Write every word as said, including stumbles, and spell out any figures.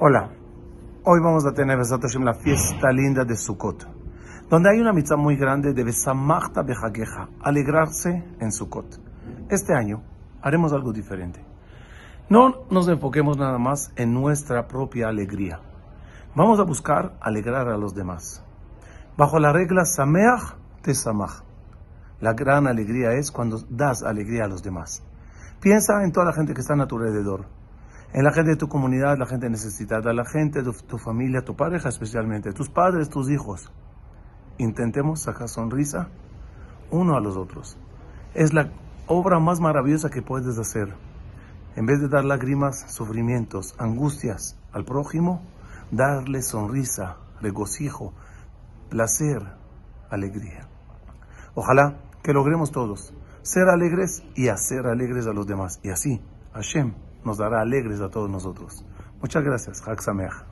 Hola, hoy vamos a tener Besat Hashem la fiesta linda de Sukkot, donde hay una mitzvá muy grande de Besamachta Bejagecha, alegrarse en Sukkot. Este año haremos algo diferente. No nos enfoquemos nada más en nuestra propia alegría. Vamos a buscar alegrar a los demás. Bajo la regla Sameach te Samach. La gran alegría es cuando das alegría a los demás. Piensa en toda la gente que está a tu alrededor. En la gente de tu comunidad, la gente necesitada, la gente de tu familia, tu pareja especialmente, tus padres, tus hijos. Intentemos sacar sonrisa uno a los otros. Es la obra más maravillosa que puedes hacer. En vez de dar lágrimas, sufrimientos, angustias al prójimo, darle sonrisa, regocijo, placer, alegría. Ojalá que logremos todos ser alegres y hacer alegres a los demás. Y así, Hashem nos dará alegres a todos nosotros. Muchas gracias. Chag Sameach.